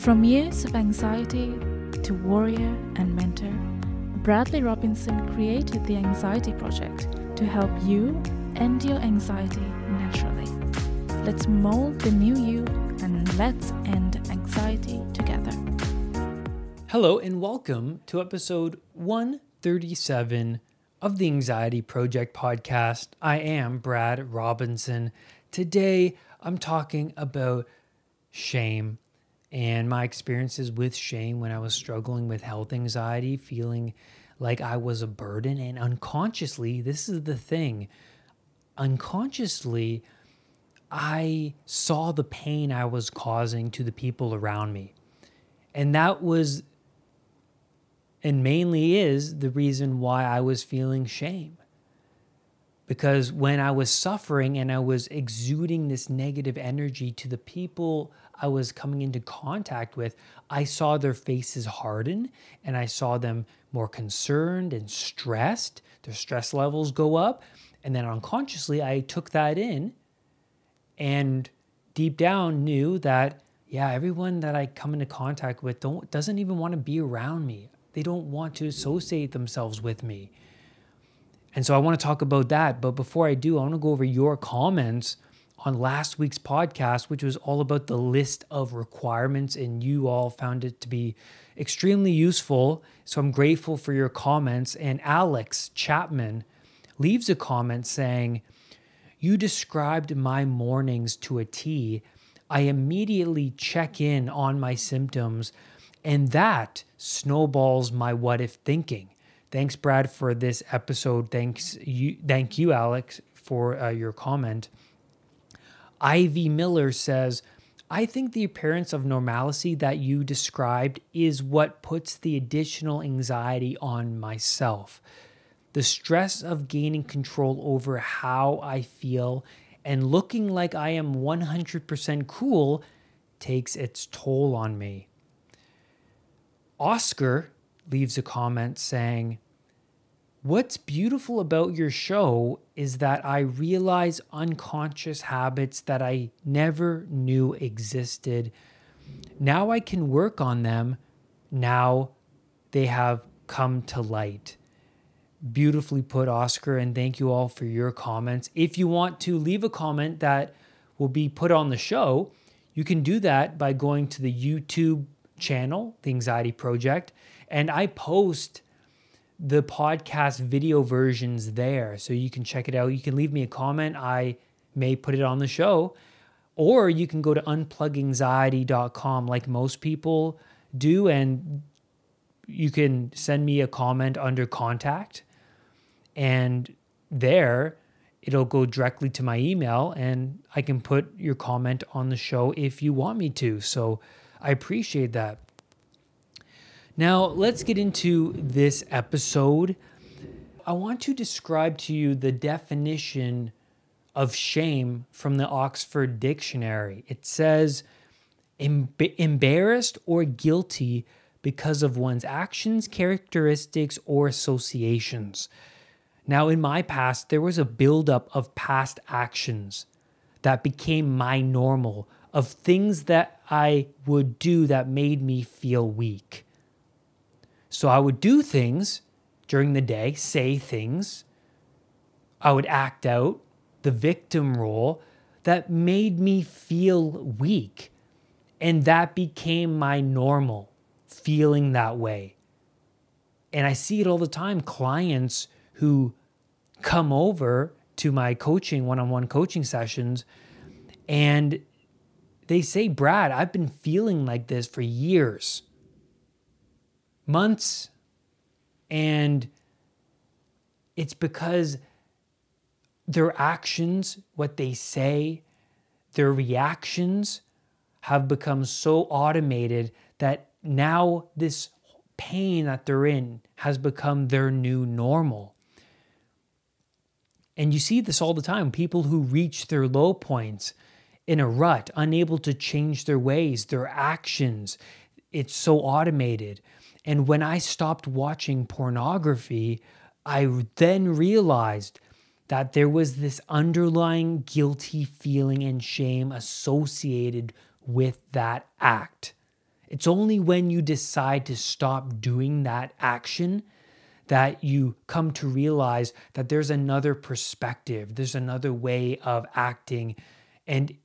From years of anxiety to warrior and mentor, Bradley Robinson created the Anxiety Project to help you end your anxiety naturally. Let's mold the new you and let's end anxiety together. Hello and welcome to episode 137 of the Anxiety Project podcast. I am Brad Robinson. Today I'm talking about shame and my experiences with shame when I was struggling with health anxiety, feeling like I was a burden. And unconsciously, this is the thing, unconsciously, I saw the pain I was causing to the people around me. And that was, and mainly is, the reason why I was feeling shame. Because when I was suffering and I was exuding this negative energy to the people I was coming into contact with, I saw their faces harden and I saw them more concerned and stressed. Their stress levels go up. And then unconsciously, I took that in and deep down knew that, yeah, everyone that I come into contact with doesn't even want to be around me. They don't want to associate themselves with me. And so I want to talk about that. But before I do, I want to go over your comments on last week's podcast, which was all about the list of requirements. And you all found it to be extremely useful. So I'm grateful for your comments. And Alex Chapman leaves a comment saying, "You described my mornings to a T. I immediately check in on my symptoms and that snowballs my what if thinking. Thanks, Brad, for this episode." Thank you, Alex, for your comment. Ivy Miller says, "I think the appearance of normalcy that you described is what puts the additional anxiety on myself. The stress of gaining control over how I feel and looking like I am 100% cool takes its toll on me." Oscar leaves a comment saying, "What's beautiful about your show is that I realize unconscious habits that I never knew existed. Now I can work on them. Now they have come to light." Beautifully put, Oscar, and thank you all for your comments. If you want to leave a comment that will be put on the show, you can do that by going to the YouTube channel, The Anxiety Project, and I post the podcast video versions there, so you can check it out. You can leave me a comment. I may put it on the show, or you can go to unpluganxiety.com like most people do, and you can send me a comment under contact, and there it'll go directly to my email, and I can put your comment on the show if you want me to, so I appreciate that. Now, let's get into this episode. I want to describe to you the definition of shame from the Oxford Dictionary. It says, embarrassed or guilty because of one's actions, characteristics, or associations. Now, in my past, there was a buildup of past actions that became my normal, of things that I would do that made me feel weak. So I would do things during the day, say things. I would act out the victim role that made me feel weak. And that became my normal, feeling that way. And I see it all the time. Clients who come over to my coaching, one-on-one coaching sessions, and they say, "Brad, I've been feeling like this for years, months, and it's because their actions, what they say, their reactions have become so automated that now this pain that they're in has become their new normal." And you see this all the time. People who reach their low points in a rut, unable to change their ways, their actions, it's so automated. And when I stopped watching pornography, I then realized that there was this underlying guilty feeling and shame associated with that act. It's only when you decide to stop doing that action that you come to realize that there's another perspective, there's another way of acting. And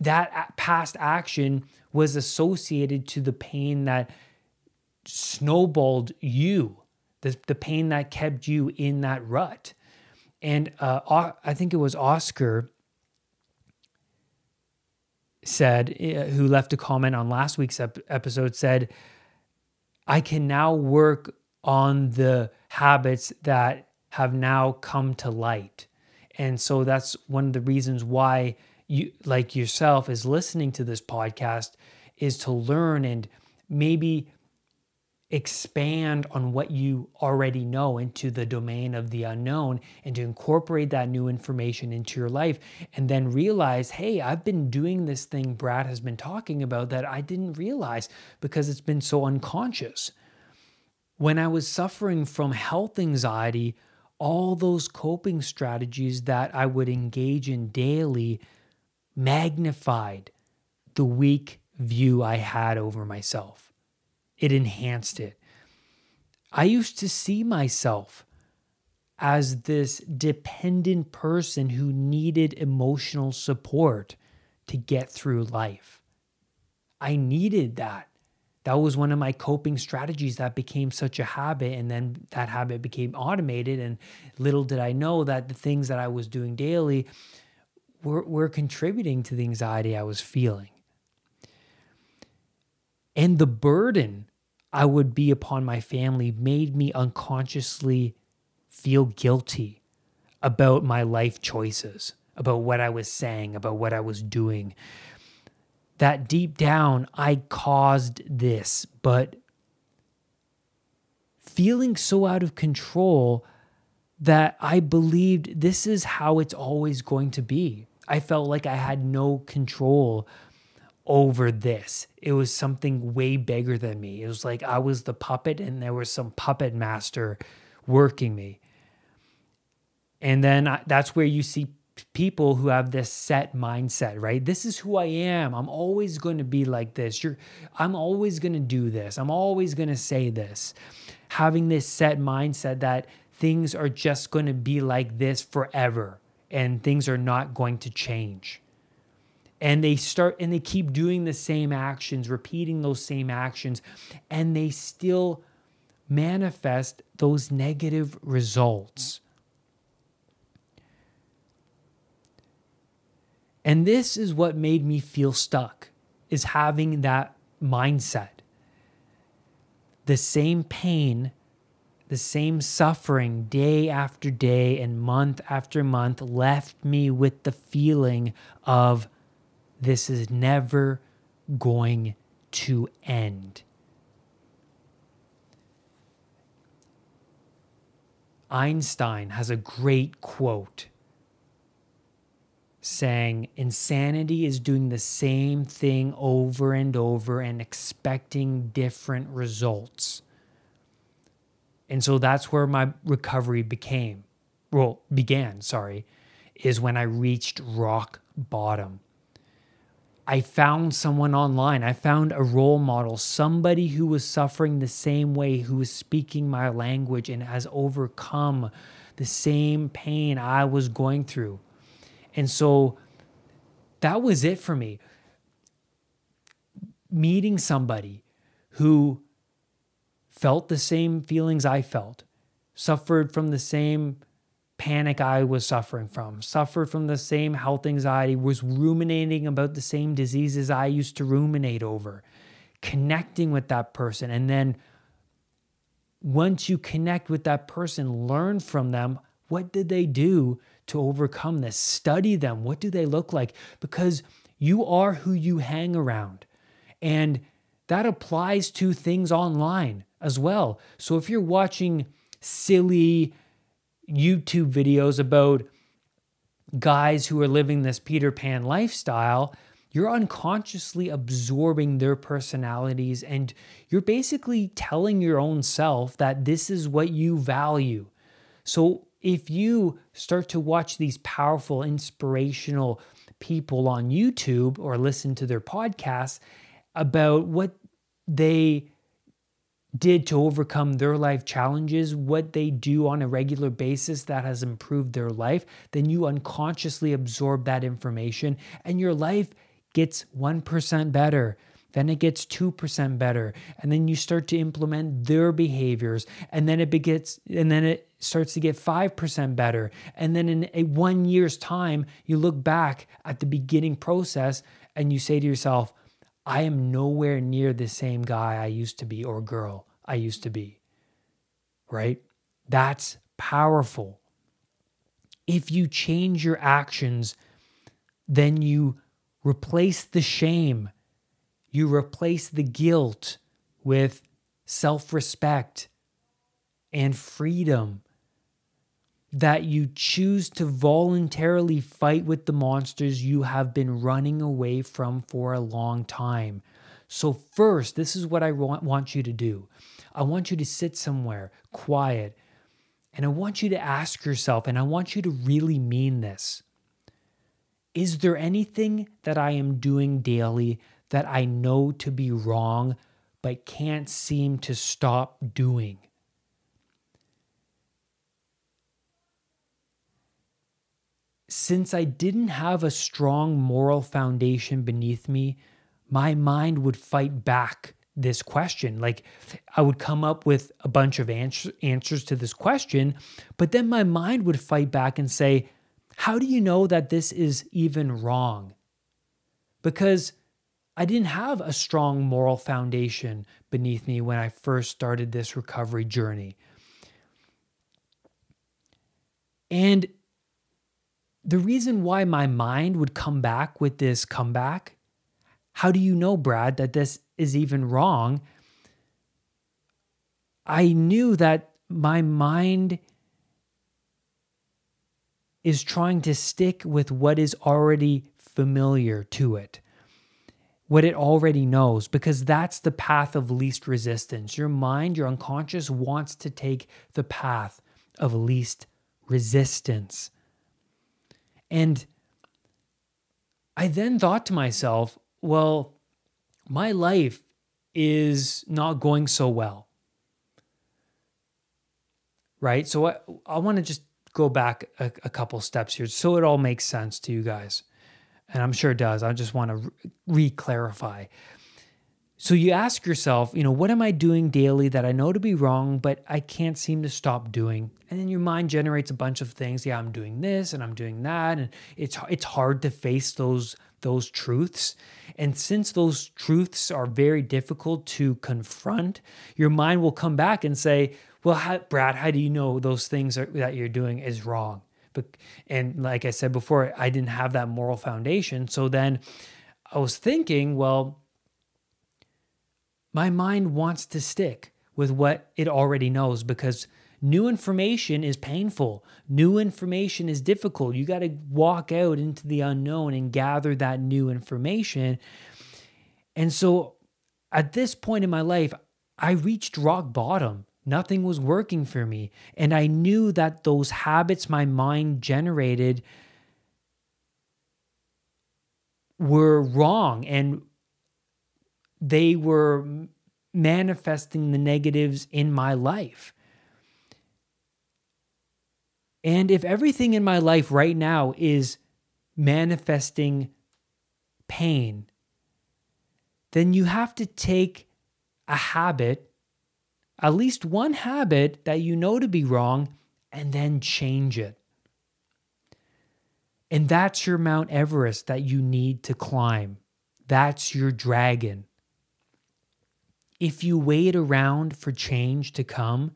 that past action was associated to the pain that snowballed you, the pain that kept you in that rut. And I think it was Oscar said, who left a comment on last week's episode, said, I can now work on the habits that have now come to light. And so that's one of the reasons why you, like yourself, is listening to this podcast, is to learn and maybe expand on what you already know into the domain of the unknown, and to incorporate that new information into your life, and then realize, hey, I've been doing this thing Brad has been talking about that I didn't realize because it's been so unconscious. When I was suffering from health anxiety, all those coping strategies that I would engage in daily magnified the weak view I had over myself. It enhanced it. I used to see myself as this dependent person who needed emotional support to get through life. I needed that. That was one of my coping strategies that became such a habit, and then that habit became automated, and little did I know that the things that I was doing daily were contributing to the anxiety I was feeling. And the burden I would be upon my family made me unconsciously feel guilty about my life choices, about what I was saying, about what I was doing. That deep down, I caused this, but feeling so out of control that I believed this is how it's always going to be. I felt like I had no control over this. It was something way bigger than me. It was like I was the puppet and there was some puppet master working me. And then that's where you see people who have this set mindset, right? This is who I am. I'm always going to be like this. I'm always going to do this. I'm always going to say this. Having this set mindset that things are just going to be like this forever and things are not going to change. And they keep doing the same actions, repeating those same actions, and they still manifest those negative results. And this is what made me feel stuck, is having that mindset. The same pain, the same suffering day after day and month after month left me with the feeling of this is never going to end. Einstein has a great quote saying, insanity is doing the same thing over and over and expecting different results. And so that's where my recovery began, is when I reached rock bottom. I found someone online. I found a role model, somebody who was suffering the same way, who was speaking my language and has overcome the same pain I was going through. And so that was it for me. Meeting somebody who felt the same feelings I felt, suffered from the same panic I was suffering from, suffered from the same health anxiety, was ruminating about the same diseases I used to ruminate over, connecting with that person. And then once you connect with that person, learn from them. What did they do to overcome this? Study them. What do they look like? Because you are who you hang around. And that applies to things online as well. So if you're watching silly YouTube videos about guys who are living this Peter Pan lifestyle, you're unconsciously absorbing their personalities, and you're basically telling your own self that this is what you value. So if you start to watch these powerful, inspirational people on YouTube or listen to their podcasts about what they did to overcome their life challenges, what they do on a regular basis that has improved their life, then you unconsciously absorb that information and your life gets 1% better. Then it gets 2% better. And then you start to implement their behaviors. And then it starts to get 5% better. And then in a 1 year's time, you look back at the beginning process and you say to yourself, I am nowhere near the same guy I used to be or girl I used to be, right? That's powerful. If you change your actions, then you replace the shame. You replace the guilt with self-respect and freedom, that you choose to voluntarily fight with the monsters you have been running away from for a long time. So first, this is what I want you to do. I want you to sit somewhere quiet, and I want you to ask yourself, and I want you to really mean this. Is there anything that I am doing daily that I know to be wrong but can't seem to stop doing? Since I didn't have a strong moral foundation beneath me, my mind would fight back this question. Like, I would come up with a bunch of answers to this question, but then my mind would fight back and say, how do you know that this is even wrong? Because I didn't have a strong moral foundation beneath me when I first started this recovery journey. And the reason why my mind would come back with this comeback, how do you know, Brad, that this is even wrong? I knew that my mind is trying to stick with what is already familiar to it, what it already knows, because that's the path of least resistance. Your mind, your unconscious, wants to take the path of least resistance. And I then thought to myself, well, my life is not going so well, right? So I want to just go back a couple steps here so it all makes sense to you guys. And I'm sure it does. I just want to re-clarify. So you ask yourself, what am I doing daily that I know to be wrong, but I can't seem to stop doing? And then your mind generates a bunch of things. Yeah, I'm doing this and I'm doing that. And it's hard to face those truths. And since those truths are very difficult to confront, your mind will come back and say, well, Brad, how do you know those things that you're doing is wrong? And like I said before, I didn't have that moral foundation. So then I was thinking, well, my mind wants to stick with what it already knows because new information is painful. New information is difficult. You got to walk out into the unknown and gather that new information. And so at this point in my life, I reached rock bottom. Nothing was working for me. And I knew that those habits my mind generated were wrong and they were manifesting the negatives in my life. And if everything in my life right now is manifesting pain, then you have to take a habit, at least one habit that you know to be wrong, and then change it. And that's your Mount Everest that you need to climb. That's your dragon. If you wait around for change to come,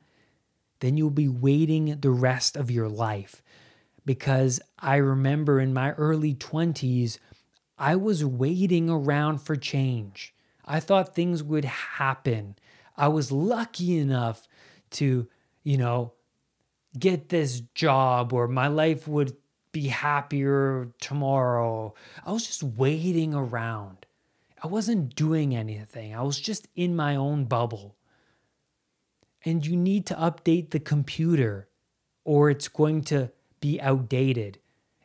then you'll be waiting the rest of your life. Because I remember in my early 20s, I was waiting around for change. I thought things would happen. I was lucky enough to, get this job or my life would be happier tomorrow. I was just waiting around. I wasn't doing anything. I was just in my own bubble. And you need to update the computer or it's going to be outdated.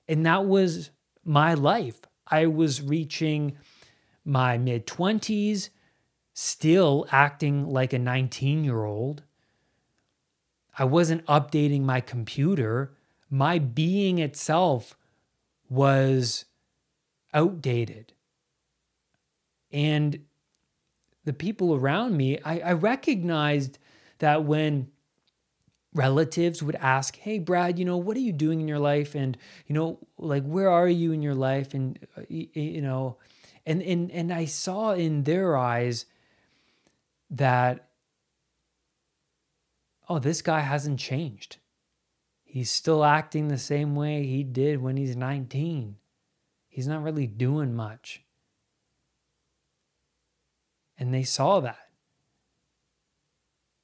And that was my life. I was reaching my mid-20s, still acting like a 19-year-old. I wasn't updating my computer. My being itself was outdated. And the people around me, I recognized that when relatives would ask, hey, Brad, you know, what are you doing in your life? And, you know, like, where are you in your life? And, you know, and I saw in their eyes that, oh, this guy hasn't changed. He's still acting the same way he did when he's 19. He's not really doing much. And they saw that.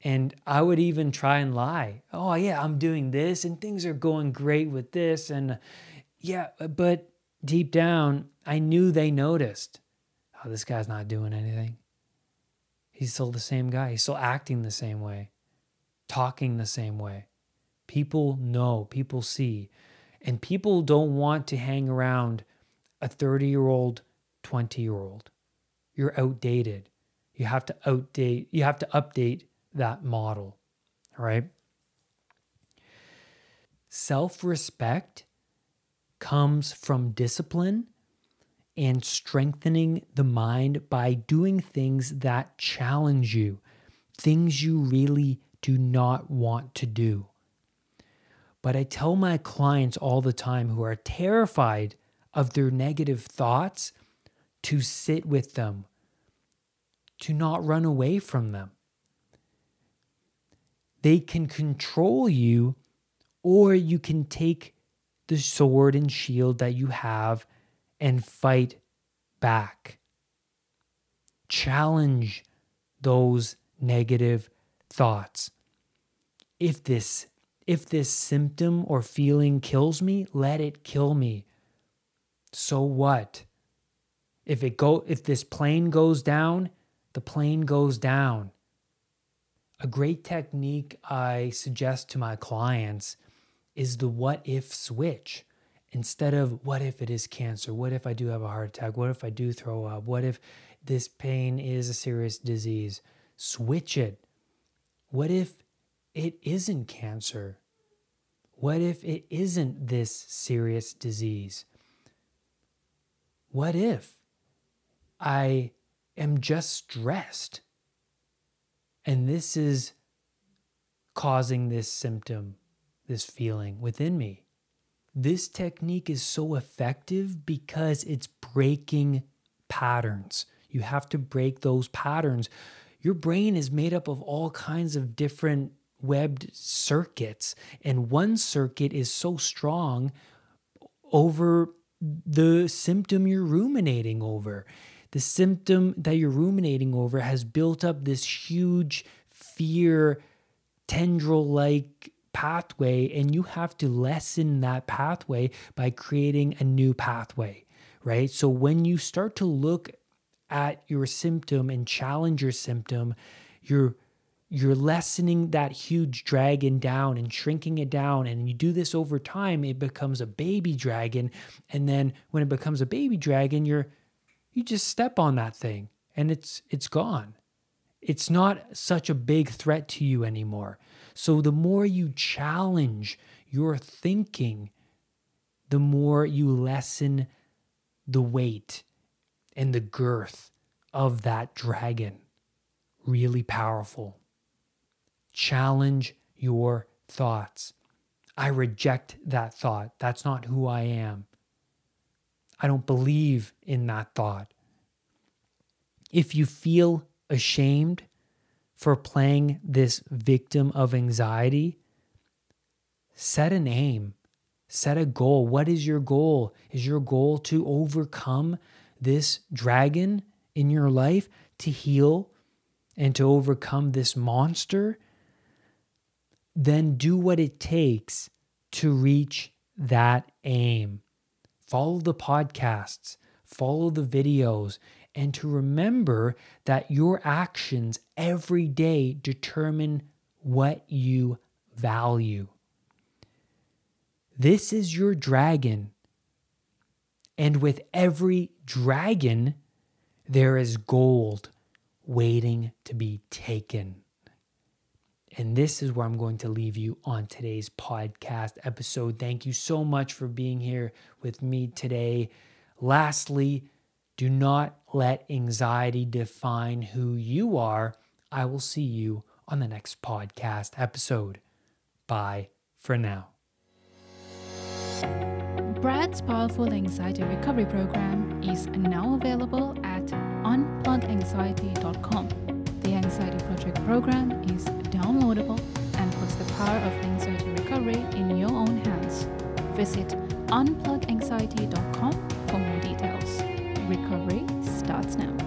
And I would even try and lie. Oh, yeah, I'm doing this and things are going great with this. And yeah, but deep down, I knew they noticed. Oh, this guy's not doing anything. He's still the same guy. He's still acting the same way, talking the same way. People know, people see. And people don't want to hang around a 30-year-old, 20-year-old. You're outdated. You have to update that model, right? Self-respect comes from discipline and strengthening the mind by doing things that challenge you, things you really do not want to do. But I tell my clients all the time who are terrified of their negative thoughts to sit with them, to not run away from them. They can control you, or you can take the sword and shield that you have and fight back. Challenge those negative thoughts. If this symptom or feeling kills me, let it kill me. So what? If this plane goes down, the plane goes down. A great technique I suggest to my clients is the what if switch. Instead of what if it is cancer? What if I do have a heart attack? What if I do throw up? What if this pain is a serious disease? Switch it. What if it isn't cancer? What if it isn't this serious disease? What if I am just stressed and this is causing this symptom, this feeling within me? This technique is so effective because it's breaking patterns. You have to break those patterns. Your brain is made up of all kinds of different webbed circuits, and one circuit is so strong over the symptom you're ruminating over. The symptom that you're ruminating over has built up this huge fear tendril-like pathway, and you have to lessen that pathway by creating a new pathway, right? So when you start to look at your symptom and challenge your symptom, you're lessening that huge dragon down and shrinking it down. And you do this over time, it becomes a baby dragon. And then when it becomes a baby dragon, you just step on that thing and it's gone. It's not such a big threat to you anymore. So the more you challenge your thinking, the more you lessen the weight and the girth of that dragon. Really powerful. Challenge your thoughts. I reject that thought. That's not who I am. I don't believe in that thought. If you feel ashamed for playing this victim of anxiety, set an aim, set a goal. What is your goal? Is your goal to overcome this dragon in your life, to heal and to overcome this monster? Then do what it takes to reach that aim. Follow the podcasts, follow the videos, and to remember that your actions every day determine what you value. This is your dragon, and with every dragon, there is gold waiting to be taken. And this is where I'm going to leave you on today's podcast episode. Thank you so much for being here with me today. Lastly, do not let anxiety define who you are. I will see you on the next podcast episode. Bye for now. Brad's powerful anxiety recovery program is now available at unpluganxiety.com. The Anxiety Project program is downloadable and puts the power of anxiety recovery in your own hands. Visit unpluganxiety.com for more details. Recovery starts now.